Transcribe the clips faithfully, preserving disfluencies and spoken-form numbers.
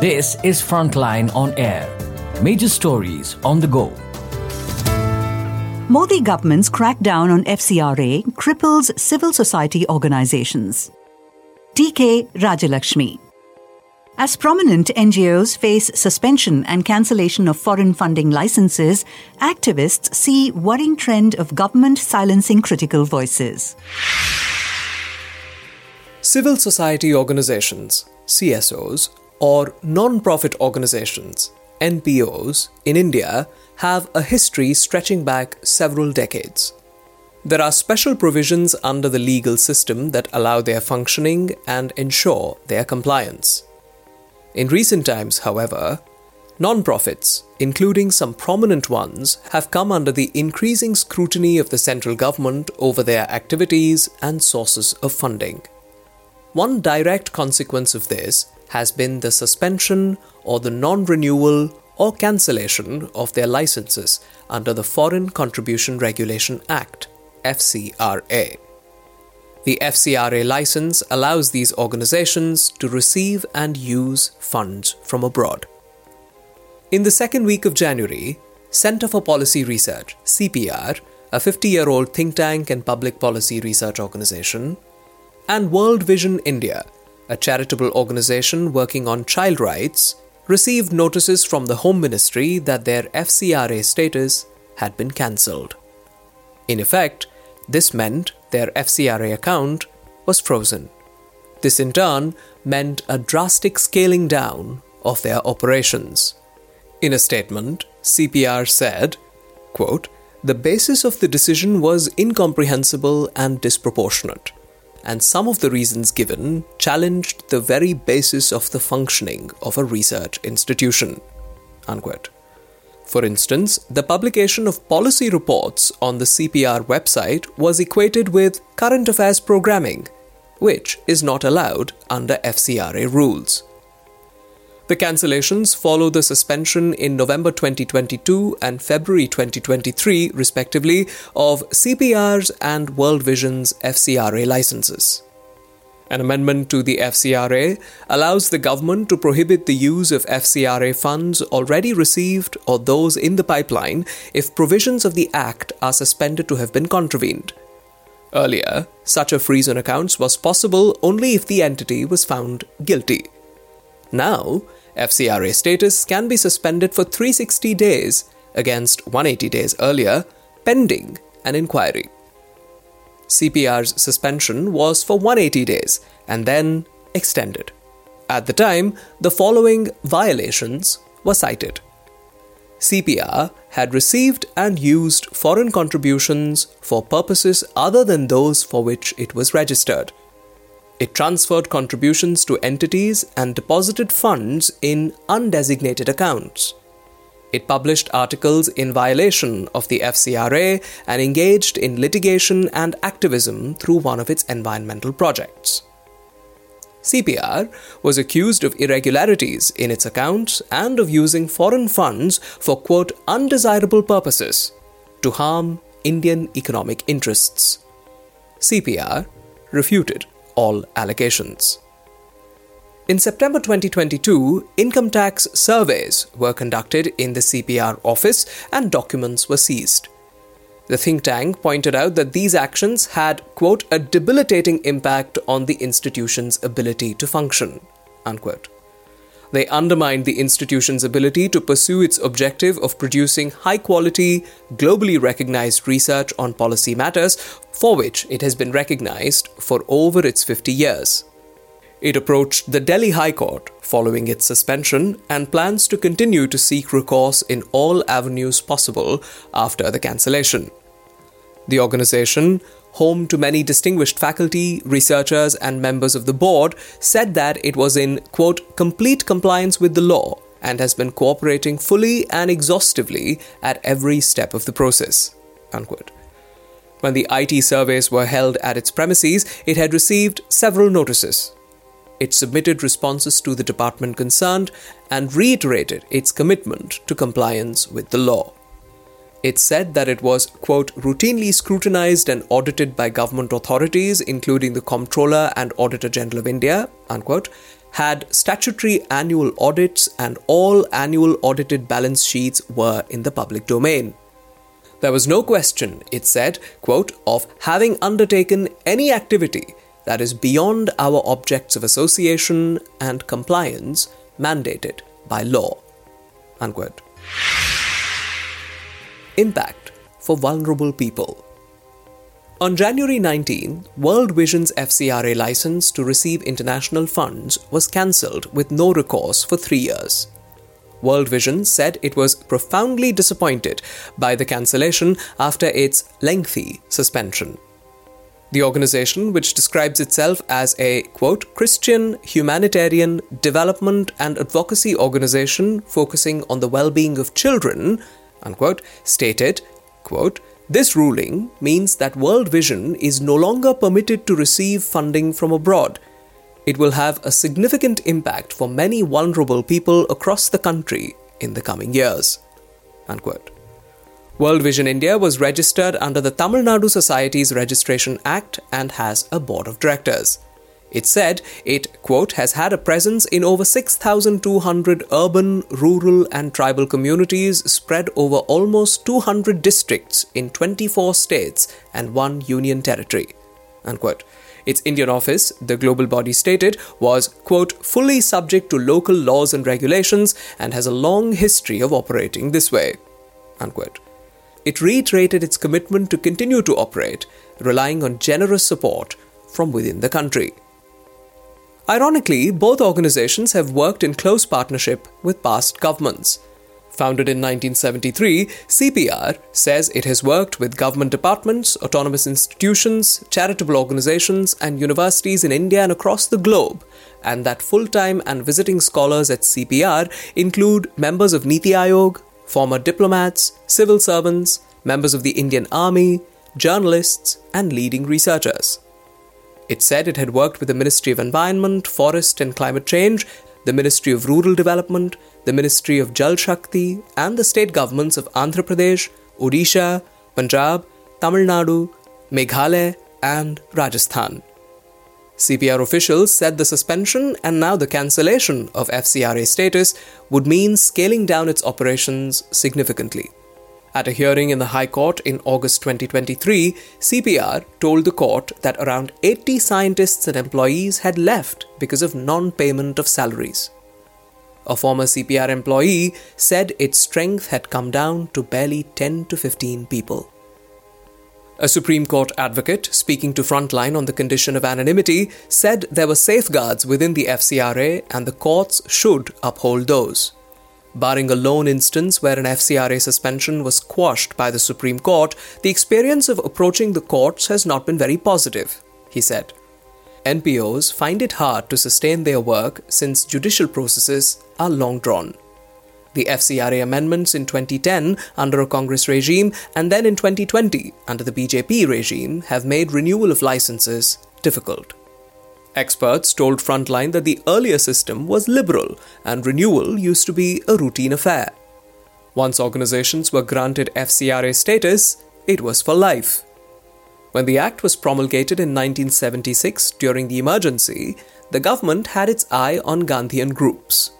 This is Frontline on Air. Major stories on the go. Modi government's crackdown on F C R A cripples civil society organisations. T K Rajalakshmi. As prominent N G Os face suspension and cancellation of foreign funding licences, activists see worrying trend of government silencing critical voices. Civil society organisations, C S Os, or non-profit organisations, N P Os, in India have a history stretching back several decades. There are special provisions under the legal system that allow their functioning and ensure their compliance. In recent times, however, non-profits, including some prominent ones, have come under the increasing scrutiny of the central government over their activities and sources of funding. One direct consequence of this has been the suspension or the non-renewal or cancellation of their licenses under the Foreign Contribution Regulation Act, F C R A. The F C R A license allows these organizations to receive and use funds from abroad. In the second week of January, Centre for Policy Research, C P R, a fifty-year-old think tank and public policy research organization, and World Vision India, a charitable organisation working on child rights, received notices from the Home Ministry that their F C R A status had been cancelled. In effect, this meant their F C R A account was frozen. This in turn meant a drastic scaling down of their operations. In a statement, C P R said, quote, "The basis of the decision was incomprehensible and disproportionate, and some of the reasons given challenged the very basis of the functioning of a research institution." Unquote. For instance, the publication of policy reports on the C P R website was equated with current affairs programming, which is not allowed under F C R A rules. The cancellations follow the suspension in November twenty twenty-two and February twenty twenty-three, respectively, of C P R's and World Vision's F C R A licenses. An amendment to the F C R A allows the government to prohibit the use of F C R A funds already received or those in the pipeline if provisions of the Act are suspended to have been contravened. Earlier, such a freeze on accounts was possible only if the entity was found guilty. Now, F C R A status can be suspended for three hundred sixty days against one hundred eighty days earlier, pending an inquiry. C P R's suspension was for one hundred eighty days and then extended. At the time, the following violations were cited. C P R had received and used foreign contributions for purposes other than those for which it was registered. It transferred contributions to entities and deposited funds in undesignated accounts. It published articles in violation of the F C R A and engaged in litigation and activism through one of its environmental projects. C P R was accused of irregularities in its accounts and of using foreign funds for, quote, undesirable purposes to harm Indian economic interests. C P R refuted all allegations. In September twenty twenty-two, income tax surveys were conducted in the C P R office and documents were seized. The think tank pointed out that these actions had, quote, a debilitating impact on the institution's ability to function, unquote. They undermined the institution's ability to pursue its objective of producing high-quality, globally recognized research on policy matters, for which it has been recognized for over its fifty years. It approached the Delhi High Court following its suspension and plans to continue to seek recourse in all avenues possible after the cancellation. The organization, home to many distinguished faculty, researchers and members of the board, said that it was in, quote, complete compliance with the law and has been cooperating fully and exhaustively at every step of the process, unquote. When the I T surveys were held at its premises, it had received several notices. It submitted responses to the department concerned and reiterated its commitment to compliance with the law. It said that it was, quote, routinely scrutinized and audited by government authorities, including the Comptroller and Auditor General of India, unquote, had statutory annual audits and all annual audited balance sheets were in the public domain. There was no question, it said, quote, of having undertaken any activity that is beyond our objects of association and compliance mandated by law, unquote. Impact for vulnerable people. On January nineteenth, World Vision's F C R A license to receive international funds was cancelled with no recourse for three years. World Vision said it was profoundly disappointed by the cancellation after its lengthy suspension. The organisation, which describes itself as a, quote, Christian, humanitarian, development and advocacy organisation focusing on the well-being of children, unquote, stated, quote, this ruling means that World Vision is no longer permitted to receive funding from abroad. It will have a significant impact for many vulnerable people across the country in the coming years, unquote. World Vision India was registered under the Tamil Nadu Society's Registration Act and has a board of directors. It said it, quote, has had a presence in over six thousand two hundred urban, rural and tribal communities spread over almost two hundred districts in twenty-four states and one union territory, unquote. Its Indian office, the global body stated, was, quote, fully subject to local laws and regulations and has a long history of operating this way, unquote. It reiterated its commitment to continue to operate, relying on generous support from within the country. Ironically, both organizations have worked in close partnership with past governments. Founded in nineteen seventy-three, C P R says it has worked with government departments, autonomous institutions, charitable organizations, and universities in India and across the globe, and that full-time and visiting scholars at C P R include members of Niti Aayog, former diplomats, civil servants, members of the Indian Army, journalists, and leading researchers. It said it had worked with the Ministry of Environment, Forest and Climate Change, the Ministry of Rural Development, the Ministry of Jal Shakti, and the state governments of Andhra Pradesh, Odisha, Punjab, Tamil Nadu, Meghalaya, and Rajasthan. C P R officials said the suspension and now the cancellation of F C R A status would mean scaling down its operations significantly. At a hearing in the High Court in August twenty twenty-three, C P R told the court that around eighty scientists and employees had left because of non-payment of salaries. A former C P R employee said its strength had come down to barely ten to fifteen people. A Supreme Court advocate, speaking to Frontline on the condition of anonymity, said there were safeguards within the F C R A and the courts should uphold those. Barring a lone instance where an F C R A suspension was quashed by the Supreme Court, the experience of approaching the courts has not been very positive, he said. N P Os find it hard to sustain their work since judicial processes are long-drawn. The F C R A amendments in twenty ten under a Congress regime and then in twenty twenty under the B J P regime have made renewal of licenses difficult. Experts told Frontline that the earlier system was liberal and renewal used to be a routine affair. Once organizations were granted F C R A status, it was for life. When the Act was promulgated in nineteen seventy-six during the emergency, the government had its eye on Gandhian groups.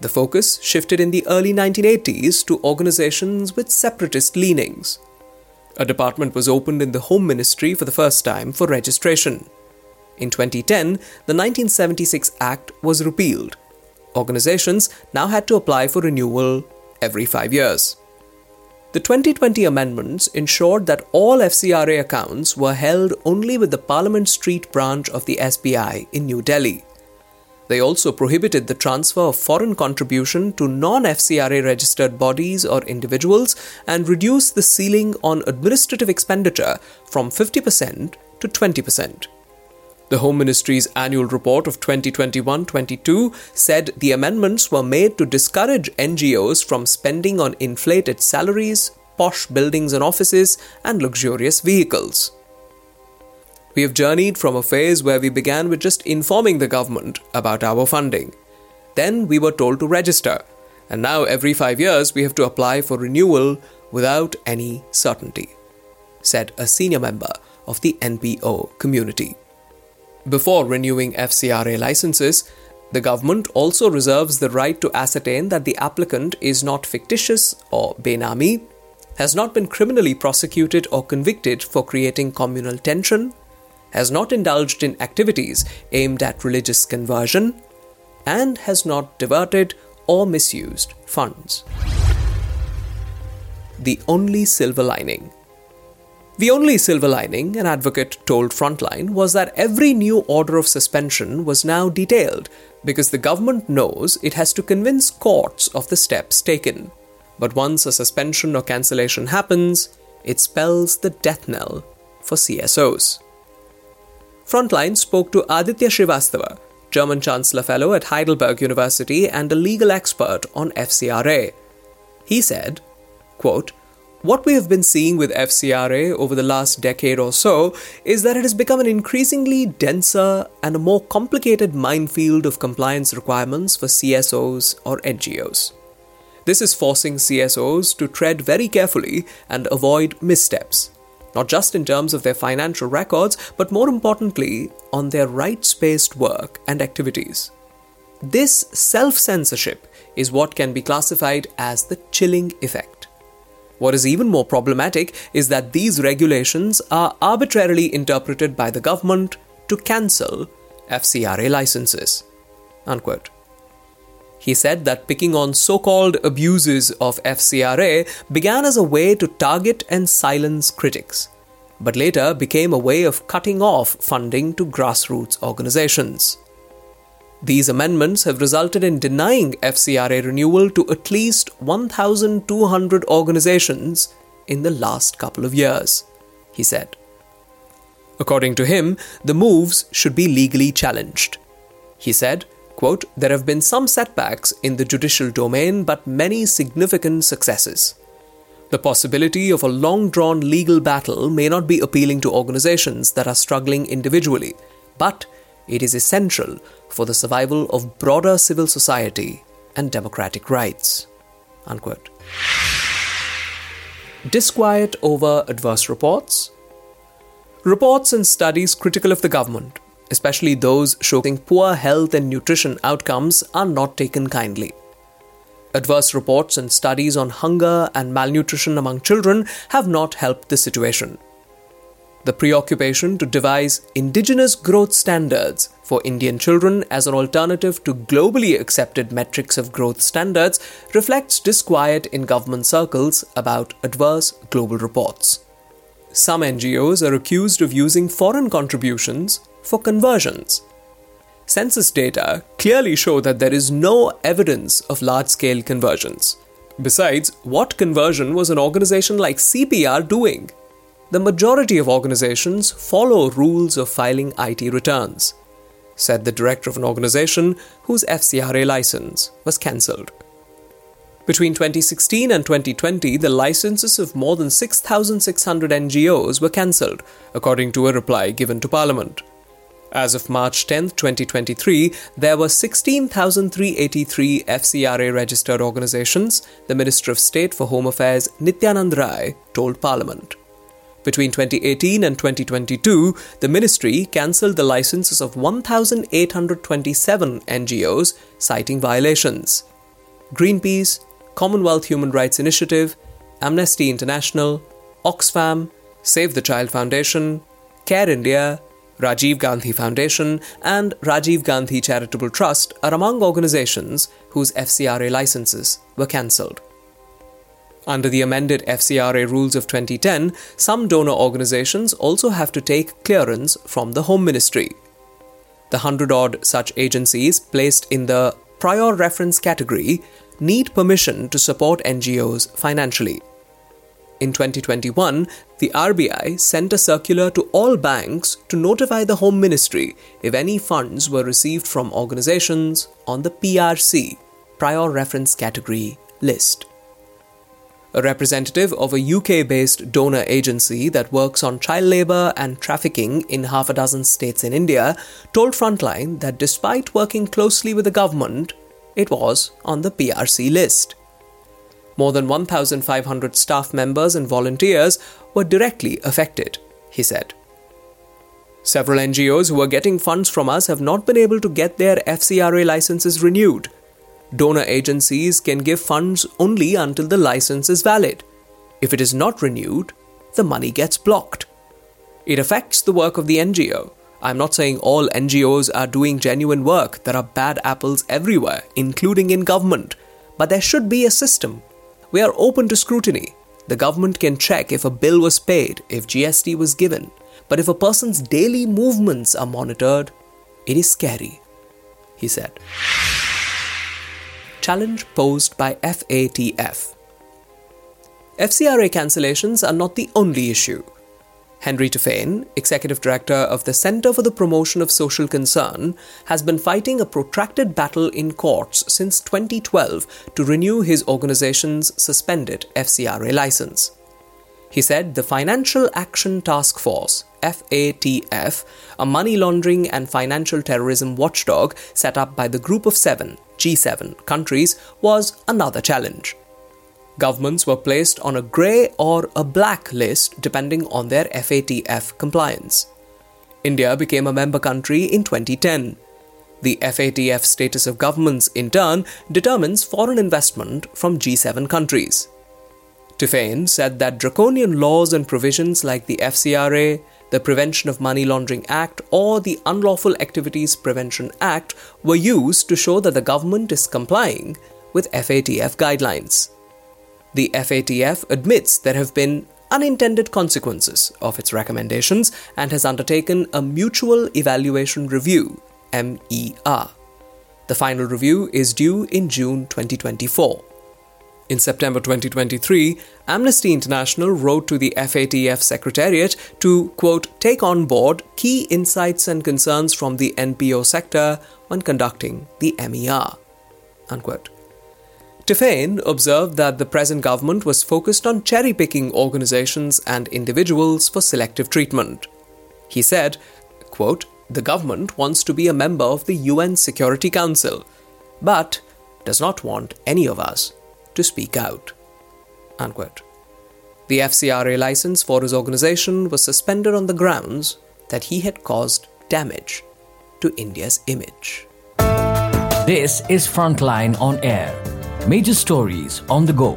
The focus shifted in the early nineteen eighties to organizations with separatist leanings. A department was opened in the Home Ministry for the first time for registration. In twenty ten, the nineteen seventy-six Act was repealed. Organisations now had to apply for renewal every five years. The twenty twenty amendments ensured that all F C R A accounts were held only with the Parliament Street branch of the S B I in New Delhi. They also prohibited the transfer of foreign contribution to non-F C R A registered bodies or individuals and reduced the ceiling on administrative expenditure from fifty percent to twenty percent. The Home Ministry's annual report of twenty twenty-one twenty-two said the amendments were made to discourage N G Os from spending on inflated salaries, posh buildings and offices, and luxurious vehicles. We have journeyed from a phase where we began with just informing the government about our funding. Then we were told to register, and now every five years we have to apply for renewal without any certainty, said a senior member of the N P O community. Before renewing F C R A licenses, The government also reserves the right to ascertain that the applicant is not fictitious or benami, has not been criminally prosecuted or convicted for creating communal tension, has not indulged in activities aimed at religious conversion, and has not diverted or misused funds. The only silver lining. The only silver lining, an advocate told Frontline, was that every new order of suspension was now detailed because the government knows it has to convince courts of the steps taken. But once a suspension or cancellation happens, it spells the death knell for C S Os. Frontline spoke to Aditya Srivastava, German Chancellor Fellow at Heidelberg University and a legal expert on F C R A. He said, quote, "What we have been seeing with F C R A over the last decade or so is that it has become an increasingly denser and a more complicated minefield of compliance requirements for C S Os or N G Os. This is forcing C S Os to tread very carefully and avoid missteps, not just in terms of their financial records, but more importantly, on their rights-based work and activities. This self-censorship is what can be classified as the chilling effect. What is even more problematic is that these regulations are arbitrarily interpreted by the government to cancel F C R A licenses." Unquote. He said that picking on so-called abuses of F C R A began as a way to target and silence critics, but later became a way of cutting off funding to grassroots organizations. These amendments have resulted in denying F C R A renewal to at least one thousand two hundred organizations in the last couple of years, he said. According to him, the moves should be legally challenged. He said, quote, "There have been some setbacks in the judicial domain, but many significant successes. The possibility of a long-drawn legal battle may not be appealing to organizations that are struggling individually, but it is essential for the survival of broader civil society and democratic rights." Unquote. Disquiet over adverse reports. Reports and studies critical of the government, especially those showing poor health and nutrition outcomes, are not taken kindly. Adverse reports and studies on hunger and malnutrition among children have not helped the situation. The preoccupation to devise indigenous growth standards for Indian children as an alternative to globally accepted metrics of growth standards reflects disquiet in government circles about adverse global reports. Some N G Os are accused of using foreign contributions for conversions. Census data clearly show that there is no evidence of large-scale conversions. Besides, what conversion was an organization like C P R doing? The majority of organizations follow rules of filing I T returns, said the director of an organization whose F C R A license was cancelled. Between twenty sixteen and twenty twenty, the licenses of more than six thousand six hundred N G Os were cancelled, according to a reply given to Parliament. As of March tenth, twenty twenty-three, there were sixteen thousand three hundred eighty-three F C R A-registered organizations, the Minister of State for Home Affairs Nityanand Rai told Parliament. Between twenty eighteen and twenty twenty-two, the ministry cancelled the licenses of one thousand eight hundred twenty-seven N G Os, citing violations. Greenpeace, Commonwealth Human Rights Initiative, Amnesty International, Oxfam, Save the Child Foundation, Care India, Rajiv Gandhi Foundation and Rajiv Gandhi Charitable Trust are among organizations whose F C R A licenses were cancelled. Under the amended F C R A rules of twenty ten, some donor organizations also have to take clearance from the Home Ministry. The hundred-odd such agencies placed in the prior reference category need permission to support N G Os financially. In twenty twenty-one, the R B I sent a circular to all banks to notify the Home Ministry if any funds were received from organizations on the P R C, prior reference category, list. A representative of a U K-based donor agency that works on child labour and trafficking in half a dozen states in India told Frontline that despite working closely with the government, it was on the P R C list. More than one thousand five hundred staff members and volunteers were directly affected, he said. Several N G Os who are getting funds from us have not been able to get their F C R A licenses renewed. Donor agencies can give funds only until the license is valid. If it is not renewed, the money gets blocked. It affects the work of the N G O. I'm not saying all N G Os are doing genuine work. There are bad apples everywhere, including in government. But there should be a system. We are open to scrutiny. The government can check if a bill was paid, if G S T was given. But if a person's daily movements are monitored, it is scary, he said. Challenge posed by F A T F. F C R A cancellations are not the only issue. Henry Tiphagne, Executive Director of the Centre for the Promotion of Social Concern, has been fighting a protracted battle in courts since twenty twelve to renew his organisation's suspended F C R A licence. He said the Financial Action Task Force, F A T F, a money laundering and financial terrorism watchdog set up by the Group of Seven, G seven, countries, was another challenge. Governments were placed on a grey or a black list depending on their F A T F compliance. India became a member country in twenty ten. The F A T F status of governments, in turn, determines foreign investment from G seven countries. Tiphagne said that draconian laws and provisions like the F C R A, the Prevention of Money Laundering Act, or the Unlawful Activities Prevention Act were used to show that the government is complying with F A T F guidelines. The F A T F admits there have been unintended consequences of its recommendations and has undertaken a Mutual Evaluation Review, M E R. The final review is due in June twenty twenty-four. In September twenty twenty-three, Amnesty International wrote to the F A T F Secretariat to, quote, take on board key insights and concerns from the N P O sector when conducting the M E R, unquote. Tiphagne observed that the present government was focused on cherry-picking organisations and individuals for selective treatment. He said, quote, the government wants to be a member of the U N Security Council, but does not want any of us to speak out, unquote. The F C R A license for his organisation was suspended on the grounds that he had caused damage to India's image. This is Frontline on Air. Major stories on the go.